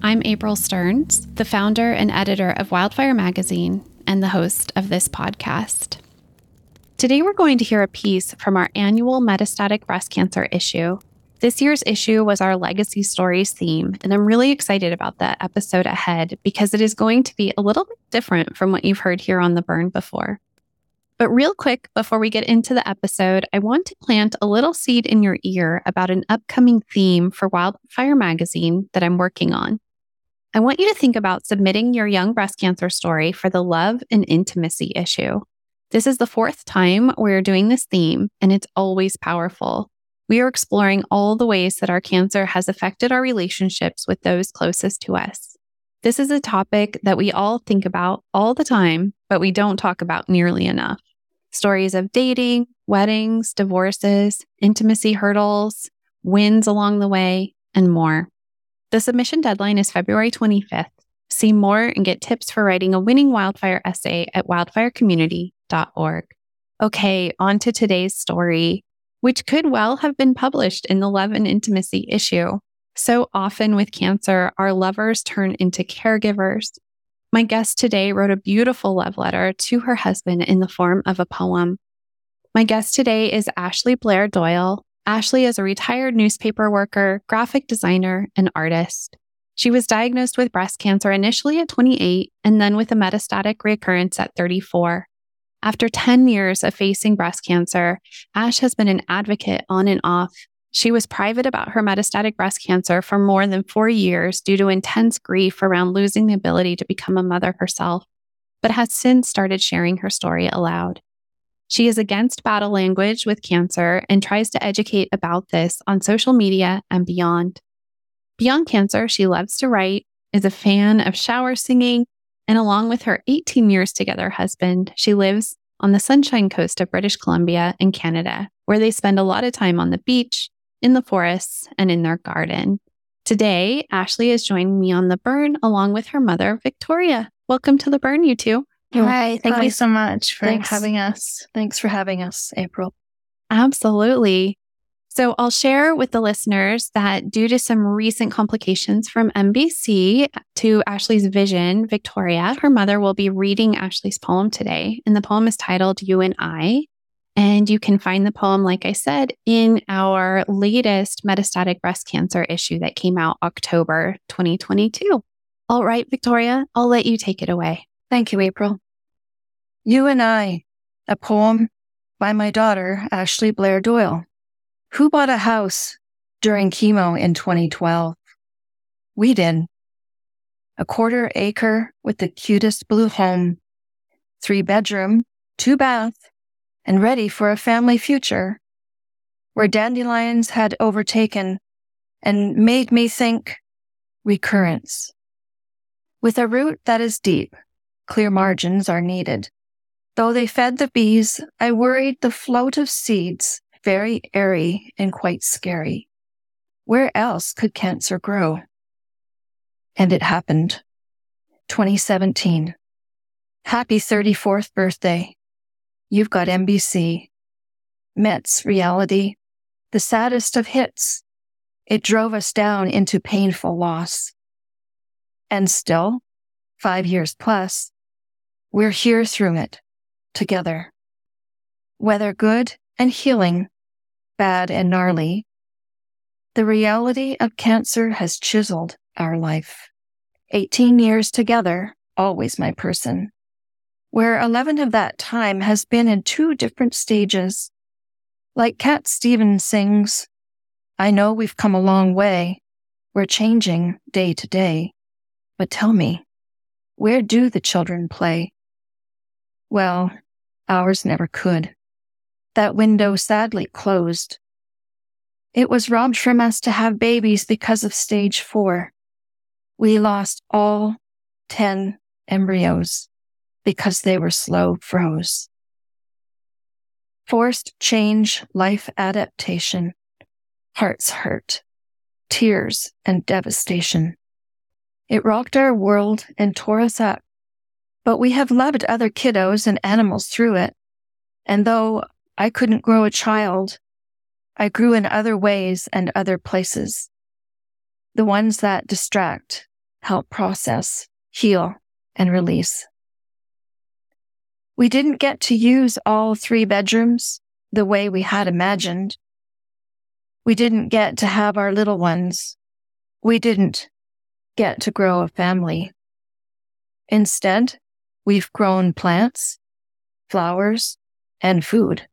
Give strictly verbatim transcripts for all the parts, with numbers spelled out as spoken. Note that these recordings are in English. I'm April Stearns, the founder and editor of Wildfire Magazine and the host of this podcast. Today we're going to hear a piece from our annual metastatic breast cancer issue. This year's issue was our Legacy Stories theme, and I'm really excited about the episode ahead because it is going to be a little bit different from what you've heard here on The Burn before. But real quick, before we get into the episode, I want to plant a little seed in your ear about an upcoming theme for Wildfire Magazine that I'm working on. I want you to think about submitting your young breast cancer story for the love and intimacy issue. This is the fourth time we're doing this theme, and it's always powerful. We are exploring all the ways that our cancer has affected our relationships with those closest to us. This is a topic that we all think about all the time, but we don't talk about nearly enough. Stories of dating, weddings, divorces, intimacy hurdles, wins along the way, and more. The submission deadline is February twenty-fifth. See more and get tips for writing a winning wildfire essay at wildfire community dot org. Okay, on to today's story, which could well have been published in the Love and Intimacy issue. So often with cancer, our lovers turn into caregivers. My guest today wrote a beautiful love letter to her husband in the form of a poem. My guest today is Ashley Blair Doyle. Ashley is a retired newspaper worker, graphic designer, and artist. She was diagnosed with breast cancer initially at twenty-eight and then with a metastatic recurrence at thirty-four. After ten years of facing breast cancer, Ash has been an advocate on and off. She was private about her metastatic breast cancer for more than four years due to intense grief around losing the ability to become a mother herself, but has since started sharing her story aloud. She is against battle language with cancer and tries to educate about this on social media and beyond. Beyond cancer, she loves to write, is a fan of shower singing, and along with her eighteen years together husband, she lives on the Sunshine Coast of British Columbia in Canada, where they spend a lot of time on the beach, in the forests, and in their garden. Today, Ashley is joining me on The Burn along with her mother, Victoria. Welcome to The Burn, you two. Hi, thank Hi. you so much for Thanks. having us. Thanks for having us, April. Absolutely. So I'll share with the listeners that due to some recent complications from M B C to Ashley's vision, Victoria, her mother, will be reading Ashley's poem today. And the poem is titled You and I. And you can find the poem, like I said, in our latest metastatic breast cancer issue that came out October twenty twenty-two. All right, Victoria, I'll let you take it away. Thank you, April. You and I, a poem by my daughter, Ashley Blair Doyle, who bought a house during chemo in twenty twelve. We did. A quarter acre with the cutest blue home, three bedroom, two bath, and ready for a family future, where dandelions had overtaken and made me think recurrence. With a root that is deep, clear margins are needed. Though they fed the bees, I worried the float of seeds, very airy and quite scary. Where else could cancer grow? And it happened. twenty seventeen. Happy thirty-fourth birthday. You've got M B C. Met's reality, the saddest of hits. It drove us down into painful loss. And still, five years plus, we're here through it, together. Whether good and healing, bad and gnarly, the reality of cancer has chiseled our life. eighteen years together, always my person, where eleven of that time has been in two different stages. Like Cat Stevens sings, I know we've come a long way. We're changing day to day. But tell me, where do the children play? Well, ours never could. That window sadly closed. It was robbed from us to have babies because of stage four. We lost all ten embryos because they were slow froze. Forced change, life adaptation, hearts hurt, tears and devastation. It rocked our world and tore us up, but we have loved other kiddos and animals through it. And though I couldn't grow a child, I grew in other ways and other places. The ones that distract, help process, heal, and release. We didn't get to use all three bedrooms the way we had imagined. We didn't get to have our little ones. We didn't get to grow a family. Instead, we've grown plants, flowers, and food.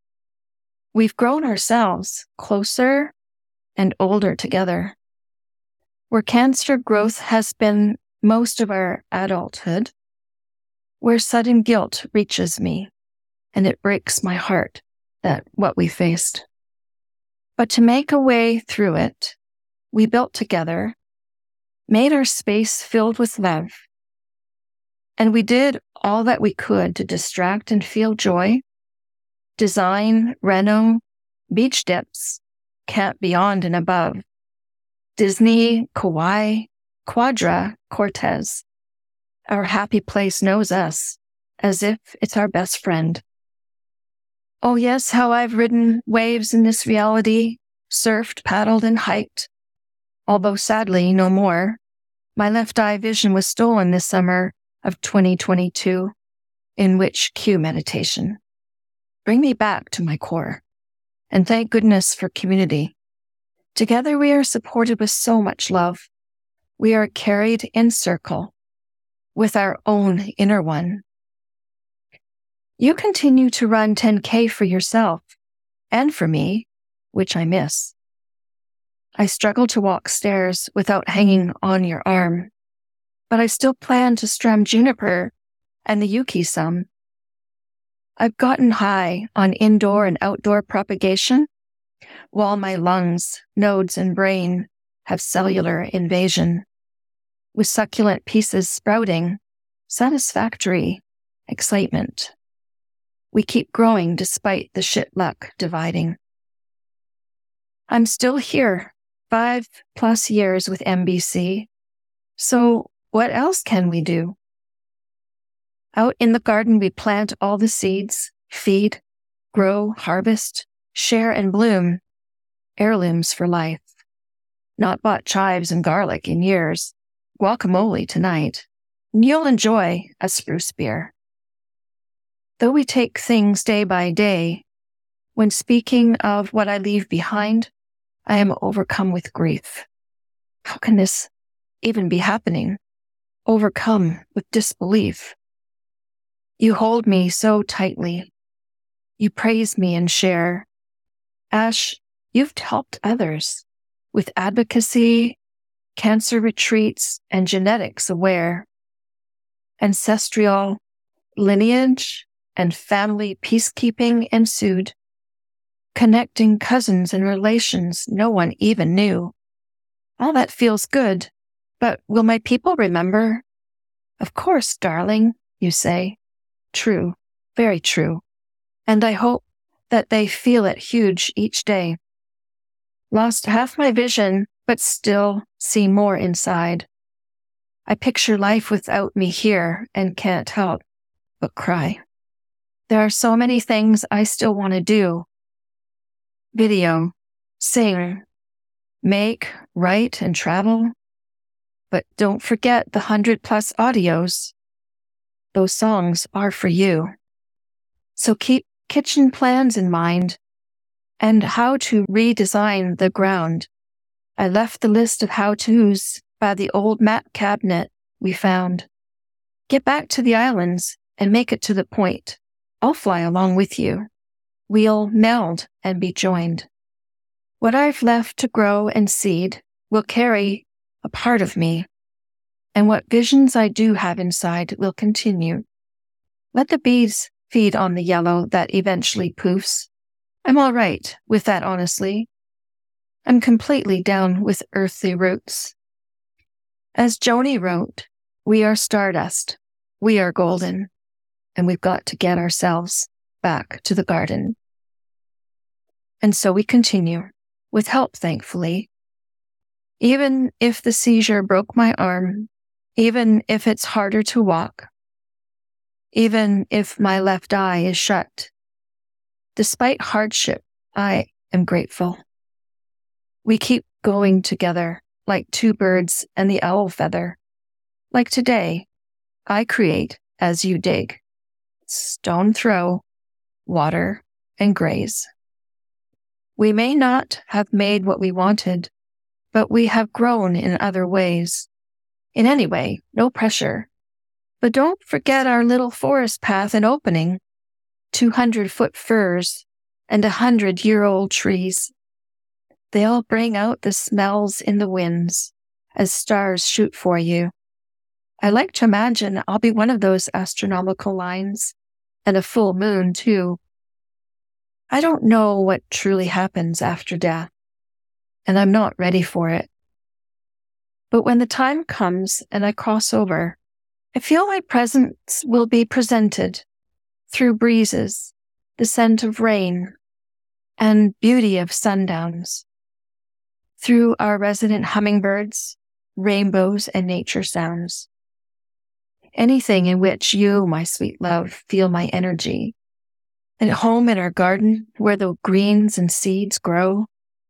We've grown ourselves closer and older together. Where cancer growth has been most of our adulthood, where sudden guilt reaches me, and it breaks my heart that what we faced. But to make a way through it, we built together, made our space filled with love, and we did all that we could to distract and feel joy, design, reno, beach dips, camp beyond and above, Disney, Kauai, Quadra, Cortez. Our happy place knows us, as if it's our best friend. Oh yes, how I've ridden waves in this reality, surfed, paddled, and hiked. Although sadly, no more. My left eye vision was stolen this summer of twenty twenty-two, in which Q meditation. Bring me back to my core. And thank goodness for community. Together we are supported with so much love. We are carried in circle with our own inner one. You continue to run ten K for yourself and for me, which I miss. I struggle to walk stairs without hanging on your arm, but I still plan to strum Juniper and the Yuki some. I've gotten high on indoor and outdoor propagation while my lungs, nodes, and brain have cellular invasion. With succulent pieces sprouting, satisfactory excitement. We keep growing despite the shit luck dividing. I'm still here, five plus years with M B C. So what else can we do? Out in the garden we plant all the seeds, feed, grow, harvest, share and bloom. Heirlooms for life. Not bought chives and garlic in years. Guacamole tonight, and you'll enjoy a spruce beer. Though we take things day by day, when speaking of what I leave behind, I am overcome with grief. How can this even be happening? Overcome with disbelief. You hold me so tightly. You praise me and share. Ash, you've helped others with advocacy, cancer retreats, and genetics aware, ancestral lineage and family peacekeeping ensued, connecting cousins and relations no one even knew. All that feels good, but will my people remember? Of course, darling, you say. True, very true, and I hope that they feel it huge each day. Lost half my vision, but still see more inside. I picture life without me here and can't help but cry. There are so many things I still want to do. Video, sing, make, write, and travel. But don't forget the hundred plus audios. Those songs are for you. So keep kitchen plans in mind and how to redesign the ground. I left the list of how-tos by the old map cabinet we found, get back to the islands and make it to the point. I'll fly along with you. We'll meld and be joined. What I've left to grow and seed will carry a part of me, and what visions I do have inside will continue. Let the bees feed on the yellow that eventually poofs. I'm all right with that, honestly. I'm completely down with earthly roots. As Joni wrote, we are stardust, we are golden, and we've got to get ourselves back to the garden. And so we continue, with help, thankfully. Even if the seizure broke my arm, even if it's harder to walk, even if my left eye is shut, despite hardship, I am grateful. We keep going together like two birds and the owl feather. Like today, I create as you dig. Stone throw, water, and graze. We may not have made what we wanted, but we have grown in other ways. In any way, no pressure. But don't forget our little forest path and opening. two hundred foot firs and a hundred-year-old trees. They'll bring out the smells in the winds as stars shoot for you. I like to imagine I'll be one of those astronomical lines, and a full moon, too. I don't know what truly happens after death, and I'm not ready for it. But when the time comes and I cross over, I feel my presence will be presented through breezes, the scent of rain, and beauty of sundowns. Through our resident hummingbirds, rainbows, and nature sounds. Anything in which you, my sweet love, feel my energy. At home in our garden where the greens and seeds grow,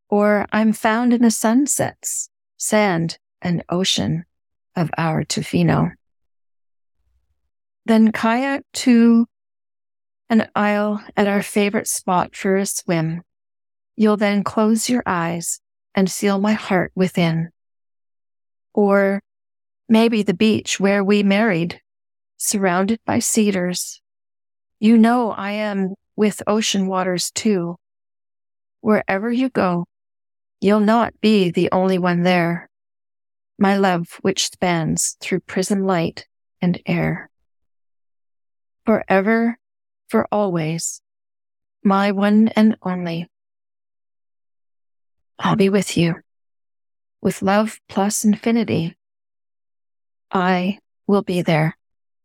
or I'm found in the sunsets, sand, and ocean of our Tofino. Then kayak to an isle at our favorite spot for a swim. You'll then close your eyes and seal my heart within. Or maybe the beach where we married, surrounded by cedars. You know I am with ocean waters too. Wherever you go, you'll not be the only one there. My love which spans through prism light and air. Forever, for always, my one and only. I'll be with you. With love plus infinity, I will be there,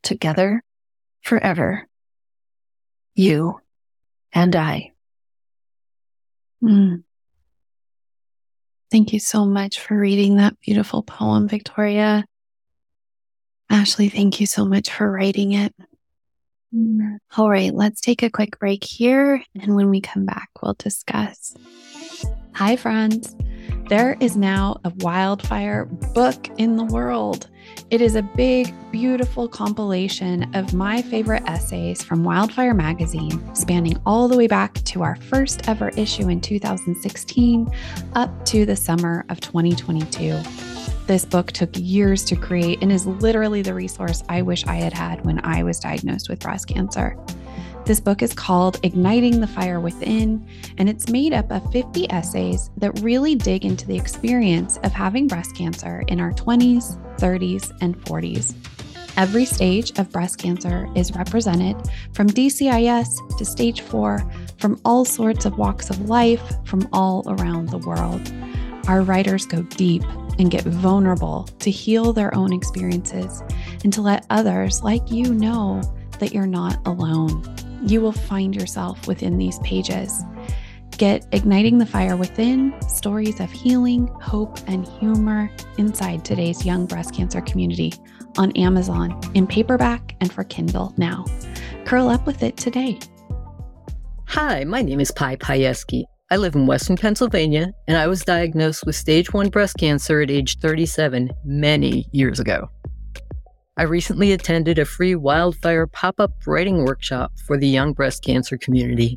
together, forever. You and I. Mm. Thank you so much for reading that beautiful poem, Victoria. Ashley, thank you so much for writing it. Mm. All right, let's take a quick break here, and when we come back, we'll discuss. Hi, friends. There is now a wildfire book in the world. It is a big, beautiful compilation of my favorite essays from Wildfire Magazine, spanning all the way back to our first ever issue in two thousand sixteen, up to the summer of twenty twenty-two. This book took years to create and is literally the resource I wish I had had when I was diagnosed with breast cancer. This book is called Igniting the Fire Within, and it's made up of fifty essays that really dig into the experience of having breast cancer in our twenties, thirties, and forties. Every stage of breast cancer is represented, from D C I S to stage four, from all sorts of walks of life from all around the world. Our writers go deep and get vulnerable to heal their own experiences and to let others like you know that you're not alone. You will find yourself within these pages. Get Igniting the Fire Within, stories of healing, hope, and humor inside today's young breast cancer community on Amazon, in paperback, and for Kindle now. Curl up with it today. Hi, my name is Pai Pieski. I live in Western Pennsylvania, and I was diagnosed with stage one breast cancer at age thirty-seven many years ago. I recently attended a free wildfire pop-up writing workshop for the young breast cancer community.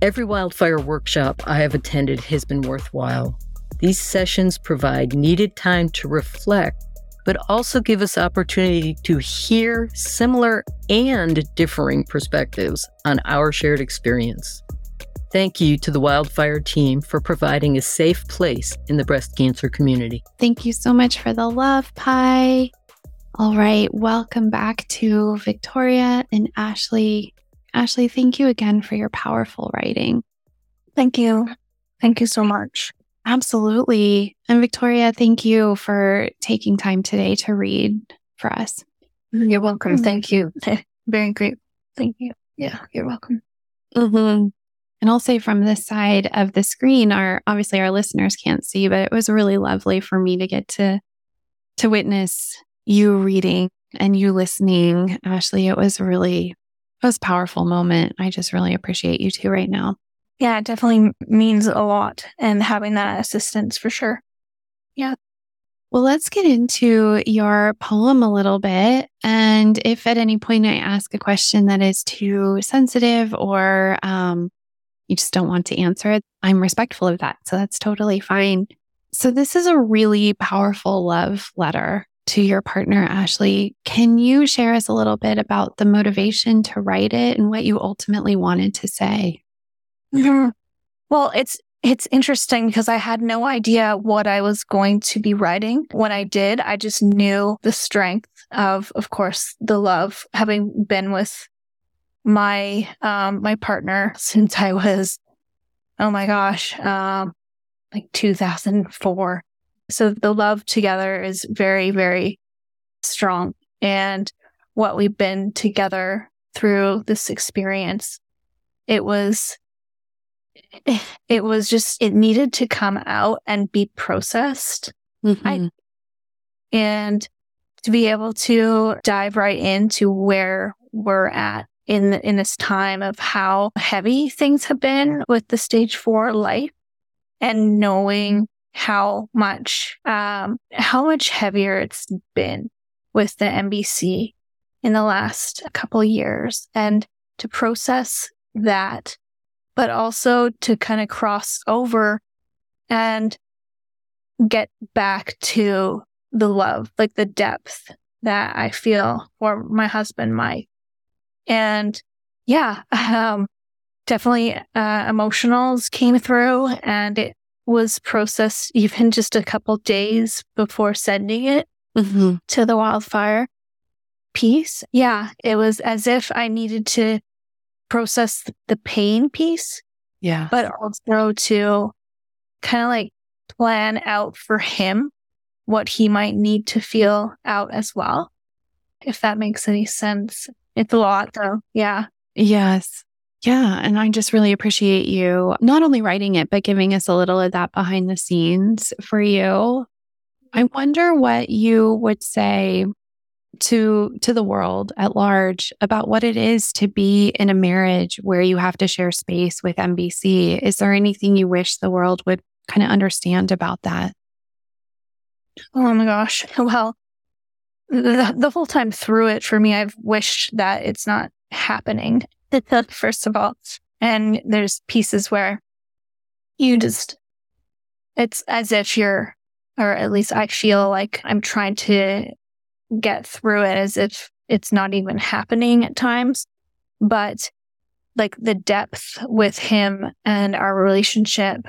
Every wildfire workshop I have attended has been worthwhile. These sessions provide needed time to reflect but also give us opportunity to hear similar and differing perspectives on our shared experience. Thank you to the Wildfire team for providing a safe place in the breast cancer community. Thank you so much for the love, Pai. All right, welcome back to Victoria and Ashley. Ashley, thank you again for your powerful writing. Thank you. Thank you so much. Absolutely. And Victoria, thank you for taking time today to read for us. You're welcome. Mm-hmm. Thank you. Very grateful. Thank you. Yeah, you're welcome. Mm-hmm. And I'll say from this side of the screen, our obviously our listeners can't see, but it was really lovely for me to get to to witness you reading and you listening. Ashley, it was really it was a powerful moment. I just really appreciate you two right now. Yeah, it definitely means a lot, and having that assistance for sure. Yeah. Well, let's get into your poem a little bit. And if at any point I ask a question that is too sensitive or um, you just don't want to answer it, I'm respectful of that. So that's totally fine. So this is a really powerful love letter to your partner, Ashley. Can you share us a little bit about the motivation to write it and what you ultimately wanted to say? Mm-hmm. Well, it's it's interesting because I had no idea what I was going to be writing. When I did, I just knew the strength of, of course, the love, having been with my um, my partner since I was, oh my gosh, um, like two thousand four. So the love together is very, very strong. And what we've been together through this experience, it was... It was just, it needed to come out and be processed. Mm-hmm. I, and to be able to dive right into where we're at in the, in this time of how heavy things have been with the stage four life, and knowing how much, um, how much heavier it's been with the M B C in the last couple of years, and to process that, but also to kind of cross over and get back to the love, like the depth that I feel for my husband, Mike. And yeah, um, definitely uh, emotionals came through, and it was processed even just a couple days before sending it mm-hmm. to the Wildfire piece. Yeah, it was as if I needed to process the pain piece, yeah, but also to kind of like plan out for him what he might need to feel out as well, if that makes any sense. It's a lot though. Yeah. Yes. Yeah. And I just really appreciate you not only writing it, but giving us a little of that behind the scenes for you. I wonder what you would say to to the world at large about what it is to be in a marriage where you have to share space with M B C. Is there anything you wish the world would kind of understand about that? Oh my gosh. Well, the, the whole time through it for me, I've wished that it's not happening, first of all. And there's pieces where you just, it's as if you're, or at least I feel like I'm trying to get through it as if it's not even happening at times. But like the depth with him and our relationship,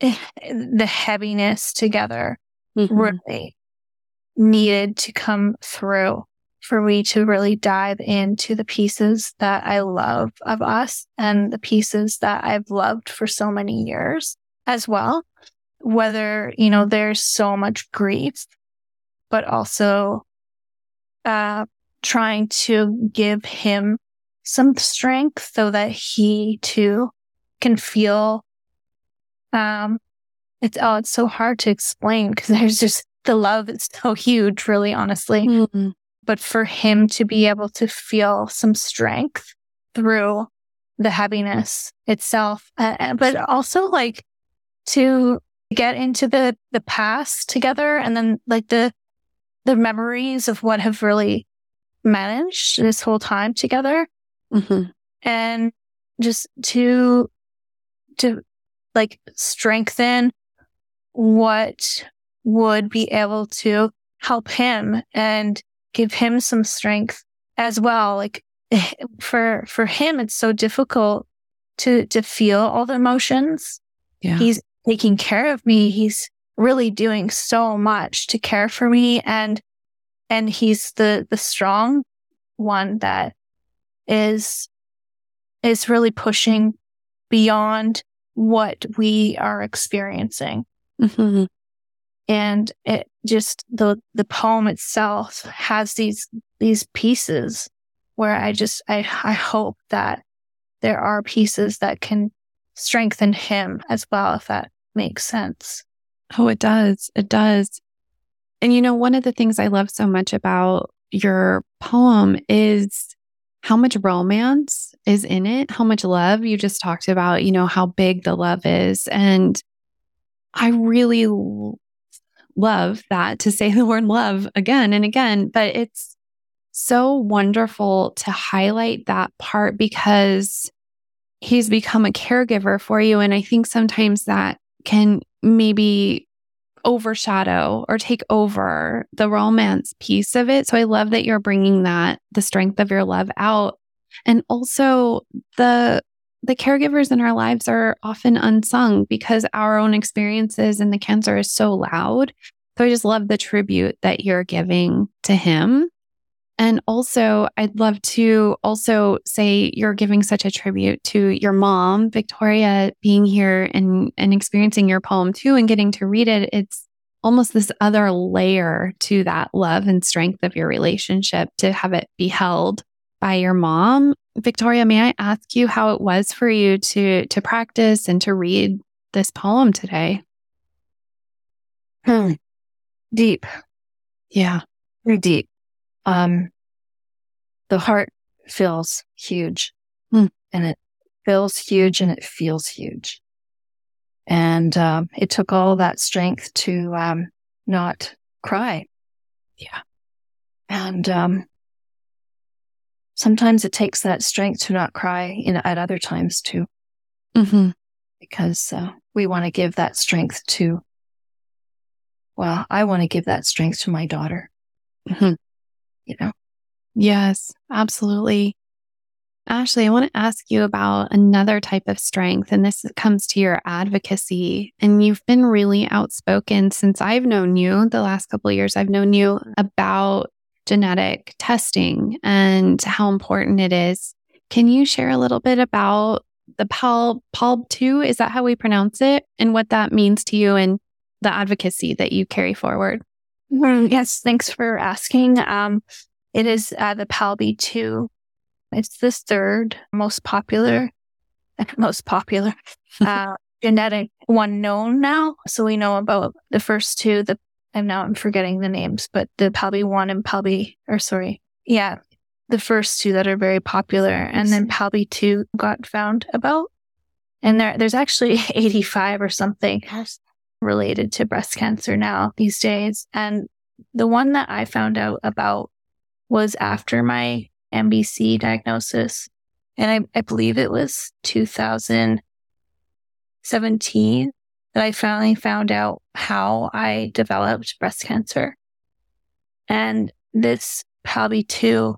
the heaviness together mm-hmm. really needed to come through for me to really dive into the pieces that I love of us and the pieces that I've loved for so many years as well. Whether, you know, there's so much grief, but also uh, trying to give him some strength so that he too can feel. Um, it's oh, it's so hard to explain because there's just the love is so huge, really, honestly. Mm-hmm. But for him to be able to feel some strength through the heaviness itself, uh, but also like to get into the the past together, and then like the. the memories of what have really managed this whole time together mm-hmm. and just to, to like strengthen what would be able to help him and give him some strength as well. Like for for him, it's so difficult to to feel all the emotions. Yeah. He's taking care of me. He's really doing so much to care for me, and and he's the the strong one that is is really pushing beyond what we are experiencing. Mm-hmm. And it just the the poem itself has these these pieces where I just I I hope that there are pieces that can strengthen him as well, if that makes sense. Oh, it does. It does. And you know, one of the things I love so much about your poem is how much romance is in it, how much love. You just talked about, you know, how big the love is. And I really l- love that, to say the word love again and again, but it's so wonderful to highlight that part because he's become a caregiver for you. And I think sometimes that can maybe overshadow or take over the romance piece of it. So I love that you're bringing that, the strength of your love out. And also the the caregivers in our lives are often unsung because our own experiences in the cancer is so loud. So I just love the tribute that you're giving to him. And also, I'd love to also say you're giving such a tribute to your mom, Victoria, being here and, and experiencing your poem too and getting to read it. It's almost this other layer to that love and strength of your relationship to have it be held by your mom. Victoria, may I ask you how it was for you to, to practice and to read this poem today? Hmm. Deep. Yeah. Very deep. Um, the heart feels huge mm. and it feels huge and it feels huge. And, um, it took all that strength to, um, not cry. Yeah. And, um, sometimes it takes that strength to not cry in at other times too, mm-hmm. because, uh, we want to give that strength to, well, I want to give that strength to my daughter. Mm-hmm. You know? Yes, absolutely. Ashley, I want to ask you about another type of strength, and this comes to your advocacy. And you've been really outspoken since I've known you, the last couple of years I've known you, about genetic testing and how important it is. Can you share a little bit about the P A L B two? Is that how we pronounce it? And what that means to you and the advocacy that you carry forward? Yes, thanks for asking. Um, it is uh, the P A L B two. It's the third most popular, most popular uh, genetic one known now. So we know about the first two. The and now I'm forgetting the names, but the P A L B one and P A L B, or sorry, yeah, the first two that are very popular, and then P A L B two got found about. And there, there's actually eighty-five or something related to breast cancer now these days. And the one that I found out about was after my M B C diagnosis. And I, I believe it was two thousand seventeen that I finally found out how I developed breast cancer. And this P A L B two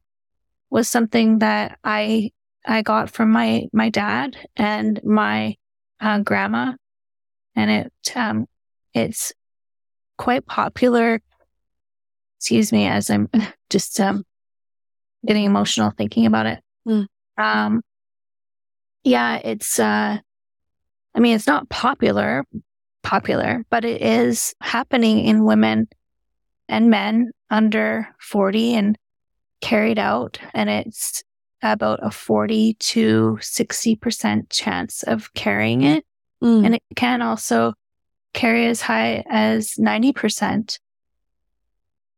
was something that I I got from my, my dad and my uh, grandma. And it um, it's quite popular. Excuse me, as I'm just um, getting emotional thinking about it. Mm. Um, yeah, it's. Uh, I mean, it's not popular, popular, but it is happening in women and men under forty and carried out, and it's about a forty to sixty percent chance of carrying it. Mm. And it can also carry as high as ninety percent.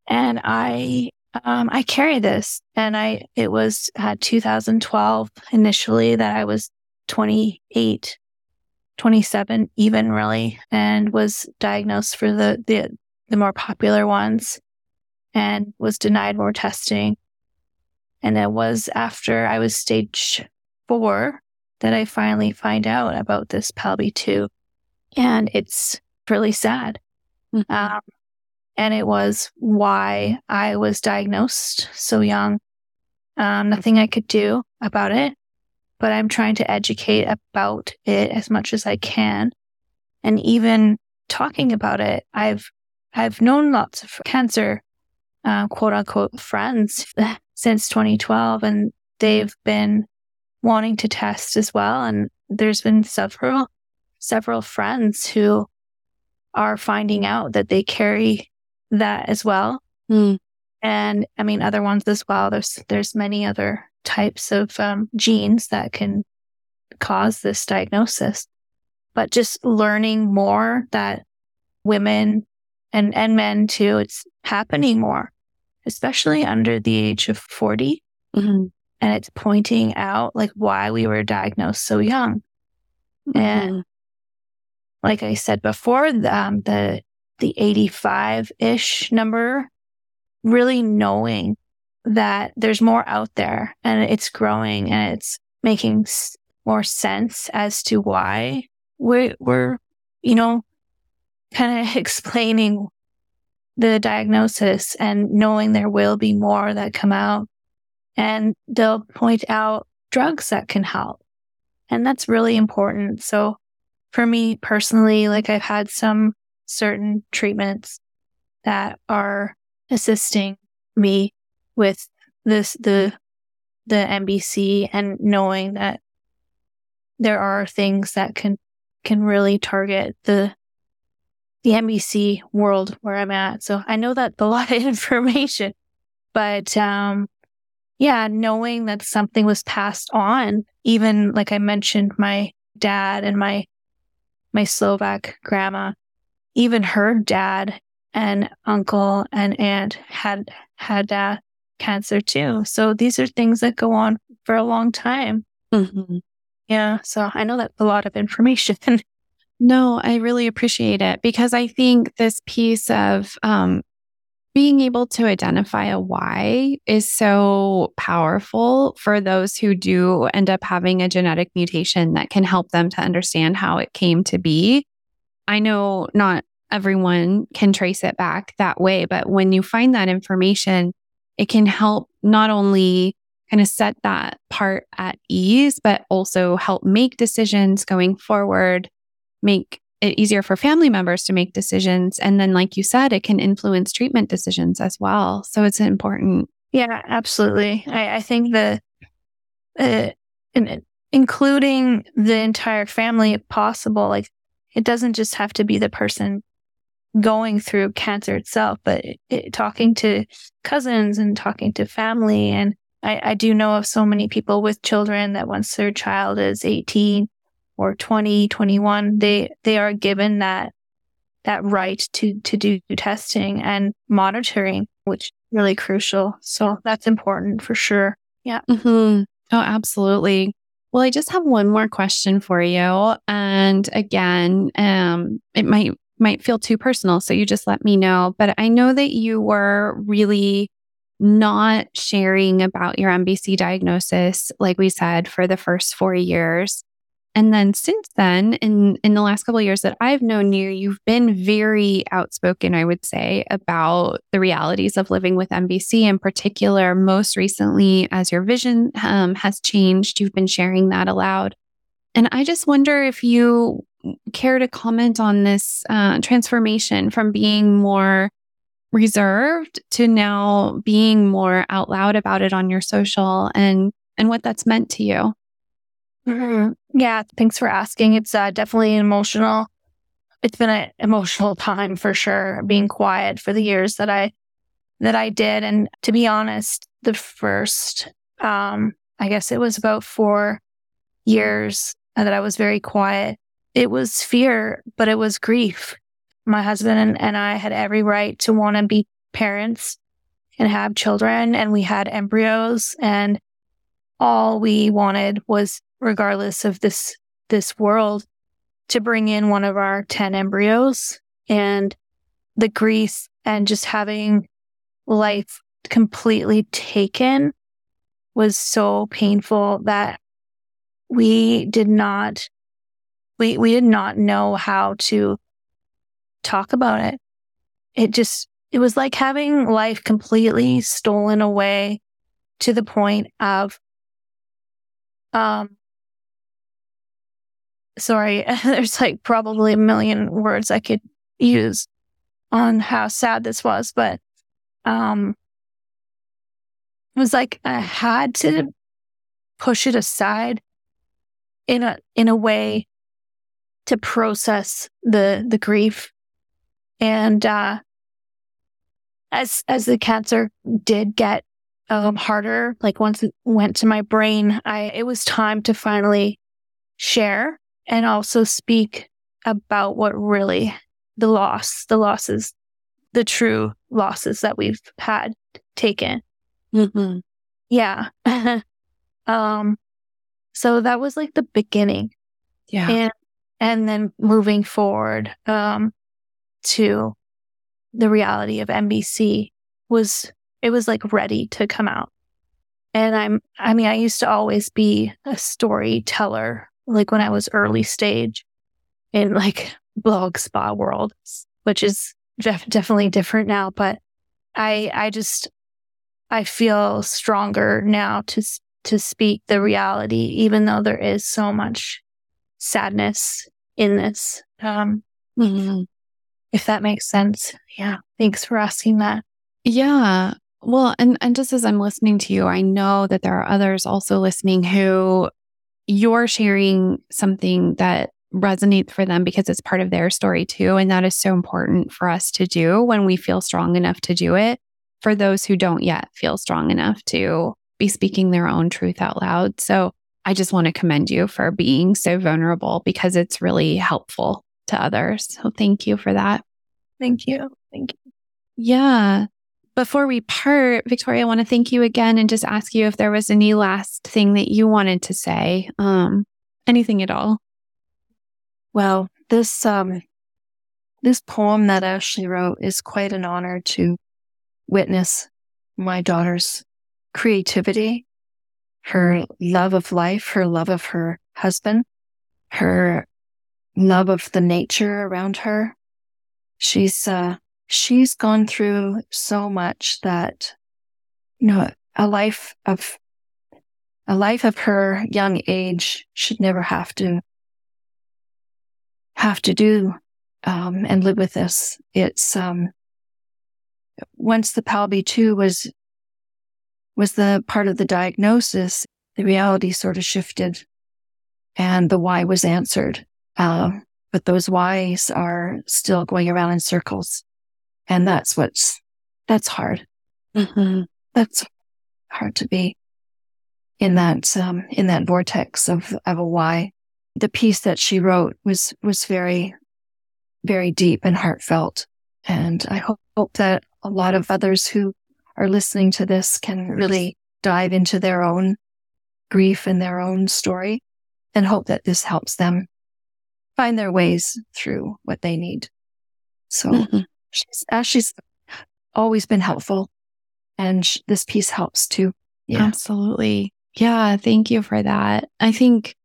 And I, um, I carry this, and I, it was uh, two thousand twelve initially that I was twenty-eight, twenty-seven even really, and was diagnosed for the, the, the more popular ones and was denied more testing. And it was after I was stage four that I finally find out about this P A L B two. And it's really sad. Mm-hmm. Um, and it was why I was diagnosed so young. Um, nothing I could do about it, but I'm trying to educate about it as much as I can. And even talking about it, I've I've known lots of cancer, uh, quote unquote, friends since twenty twelve, and they've been wanting to test as well. And there's been several several friends who are finding out that they carry that as well. Mm. And I mean, other ones as well. There's there's many other types of um, genes that can cause this diagnosis. But just learning more that women and, and men too, it's happening more, especially under the age of forty. Mm-hmm. And it's pointing out like why we were diagnosed so young. Mm-hmm. And like I said before, um, the the eighty-five-ish number, really knowing that there's more out there and it's growing and it's making s- more sense as to why we, we're, you know, kind of explaining the diagnosis and knowing there will be more that come out. And they'll point out drugs that can help. And that's really important. So for me personally, like I've had some certain treatments that are assisting me with this, the, the M B C, and knowing that there are things that can, can really target the, the M B C world where I'm at. So I know that's a lot of information, but, um, yeah, knowing that something was passed on, even like I mentioned, my dad and my my Slovak grandma, even her dad and uncle and aunt had had uh, cancer too. So these are things that go on for a long time. Mm-hmm. Yeah. So I know that's a lot of information. No, I really appreciate it, because I think this piece of um, being able to identify a why is so powerful for those who do end up having a genetic mutation that can help them to understand how it came to be. I know not everyone can trace it back that way, but when you find that information, it can help not only kind of set that part at ease, but also help make decisions going forward, make it easier for family members to make decisions. And then, like you said, it can influence treatment decisions as well. So it's important. Yeah, absolutely. I, I think the uh, in, including the entire family, if possible, like, it doesn't just have to be the person going through cancer itself, but it, it, talking to cousins and talking to family. And I, I do know of so many people with children that once their child is eighteen or twenty, twenty-one, they, they are given that that right to, to do testing and monitoring, which is really crucial. So that's important for sure. Yeah. Mm-hmm. Oh, absolutely. Well, I just have one more question for you. And again, um, it might might feel too personal, so you just let me know. But I know that you were really not sharing about your M B C diagnosis, like we said, for the first four years. And then since then, in, in the last couple of years that I've known you, you've been very outspoken, I would say, about the realities of living with M B C in particular. Most recently, as your vision um, has changed, you've been sharing that aloud. And I just wonder if you care to comment on this uh, transformation from being more reserved to now being more out loud about it on your social, and, and what that's meant to you. Mm-hmm. Yeah, thanks for asking. It's uh, definitely emotional. It's been an emotional time for sure, being quiet for the years that I that I did. And to be honest, the first, um, I guess it was about four years that I was very quiet. It was fear, but it was grief. My husband and, and I had every right to want to be parents and have children, and we had embryos, and all we wanted was, regardless of this this world, to bring in one of our ten embryos. And the grief and just having life completely taken was so painful that we did not we we did not know how to talk about it. It just It was like having life completely stolen away to the point of, um, sorry, there's like probably a million words I could use on how sad this was, but um, it was like I had to push it aside in a in a way to process the the grief, and uh, as as the cancer did get um, harder, like once it went to my brain, I it was time to finally share and also speak about what really the loss, the losses, the true losses that we've had taken. Mm-hmm. Yeah. um. So that was like the beginning. Yeah. And and then moving forward um, to the reality of M B C was, it was like ready to come out. And I'm, I mean, I used to always be a storyteller, like when I was early stage in like Blogspot world, which is def- definitely different now, but I I just I feel stronger now to to speak the reality, even though there is so much sadness in this. Um, mm-hmm. If that makes sense. Yeah. Thanks for asking that. Yeah. Well, and and just as I'm listening to you, I know that there are others also listening who you're sharing something that resonates for them because it's part of their story too. And that is so important for us to do when we feel strong enough to do it, for those who don't yet feel strong enough to be speaking their own truth out loud. So I just want to commend you for being so vulnerable, because it's really helpful to others. So thank you for that. Thank you. Thank you. Yeah. Before we part, Victoria, I want to thank you again and just ask you if there was any last thing that you wanted to say, um, anything at all. Well, this um, this poem that Ashley wrote is quite an honor to witness my daughter's creativity, her love of life, her love of her husband, her love of the nature around her. She's uh, she's gone through so much that, you know, a life of a life of her young age should never have to. have to do um, and live with this. It's um, once the P A L B two was was the part of the diagnosis, the reality sort of shifted, and the why was answered. Um, but those whys are still going around in circles, and that's what's that's hard. Mm-hmm. That's hard to be in that um, in that vortex of of a why. The piece that she wrote was was very, very deep and heartfelt. And I hope, hope that a lot of others who are listening to this can really dive into their own grief and their own story, and hope that this helps them find their ways through what they need. So mm-hmm. she's, Ashley's always been helpful, and sh- this piece helps too. Yeah. Absolutely. Yeah. Thank you for that. I think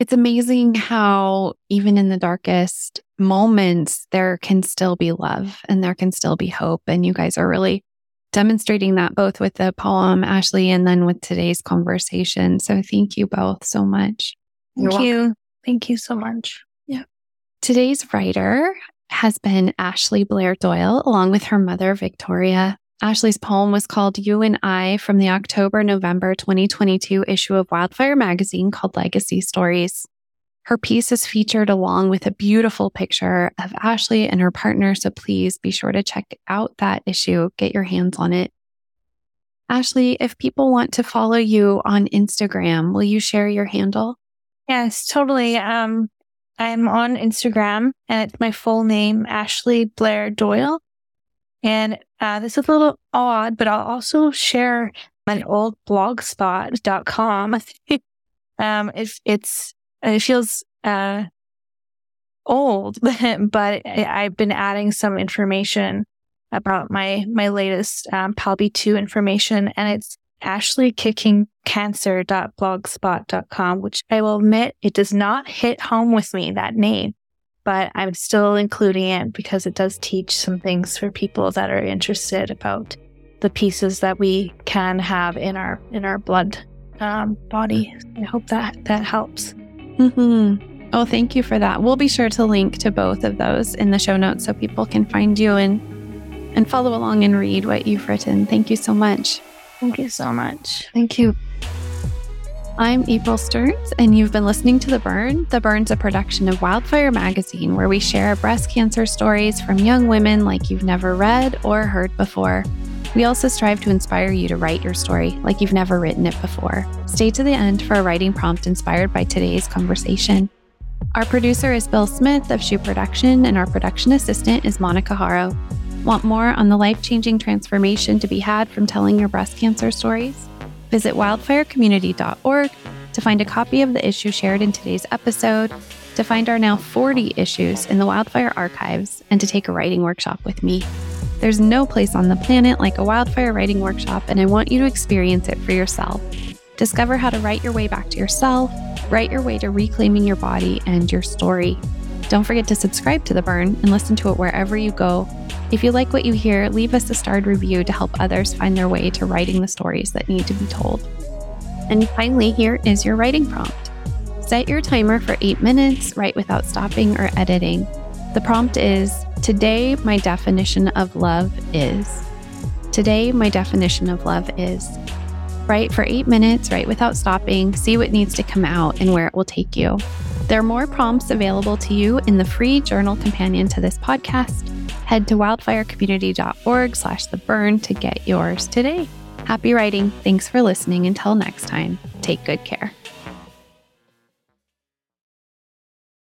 it's amazing how even in the darkest moments, there can still be love and there can still be hope. And you guys are really demonstrating that, both with the poem, Ashley, and then with today's conversation. So thank you both so much. Thank you. Thank you so much. Yeah. Today's writer has been Ashley Blair Doyle, along with her mother, Victoria. Ashley's poem was called You and I, from the October-November twenty twenty-two issue of Wildfire Magazine called Legacy Stories. Her piece is featured along with a beautiful picture of Ashley and her partner, so please be sure to check out that issue. Get your hands on it. Ashley, if people want to follow you on Instagram, will you share your handle? Yes, totally. Um, I'm on Instagram, and it's my full name, Ashley Blair Doyle. And uh, this is a little odd, but I'll also share an old blogspot dot com. um, it, it's, it feels uh, old, but I, I've been adding some information about my, my latest um, P A L B two information. And it's ashley kicking cancer dot blogspot dot com, which I will admit, it does not hit home with me, that name. but I'm still including it because it does teach some things for people that are interested about the pieces that we can have in our in our blood um, body. I hope that that helps. Mm-hmm. Oh, thank you for that. We'll be sure to link to both of those in the show notes so people can find you and and follow along and read what you've written. Thank you so much. Thank you so much. Thank you. I'm April Stearns, and you've been listening to The Burn. The Burn's a production of Wildfire Magazine, where we share breast cancer stories from young women like you've never read or heard before. We also strive to inspire you to write your story like you've never written it before. Stay to the end for a writing prompt inspired by today's conversation. Our producer is Bill Smith of Shoe Production, and our production assistant is Monica Haro. Want more on the life-changing transformation to be had from telling your breast cancer stories? Visit wildfire community dot org to find a copy of the issue shared in today's episode, to find our now forty issues in the Wildfire Archives, and to take a writing workshop with me. There's no place on the planet like a wildfire writing workshop, and I want you to experience it for yourself. Discover how to write your way back to yourself, write your way to reclaiming your body and your story. Don't forget to subscribe to The Burn and listen to it wherever you go. If you like what you hear, leave us a starred review to help others find their way to writing the stories that need to be told. And finally, here is your writing prompt. Set your timer for eight minutes, write without stopping or editing. The prompt is, today my definition of love is. Today my definition of love is. Write for eight minutes, write without stopping, see what needs to come out and where it will take you. There are more prompts available to you in the free journal companion to this podcast. Head to wildfire community dot org slash the burn to get yours today. Happy writing. Thanks for listening. Until next time, take good care.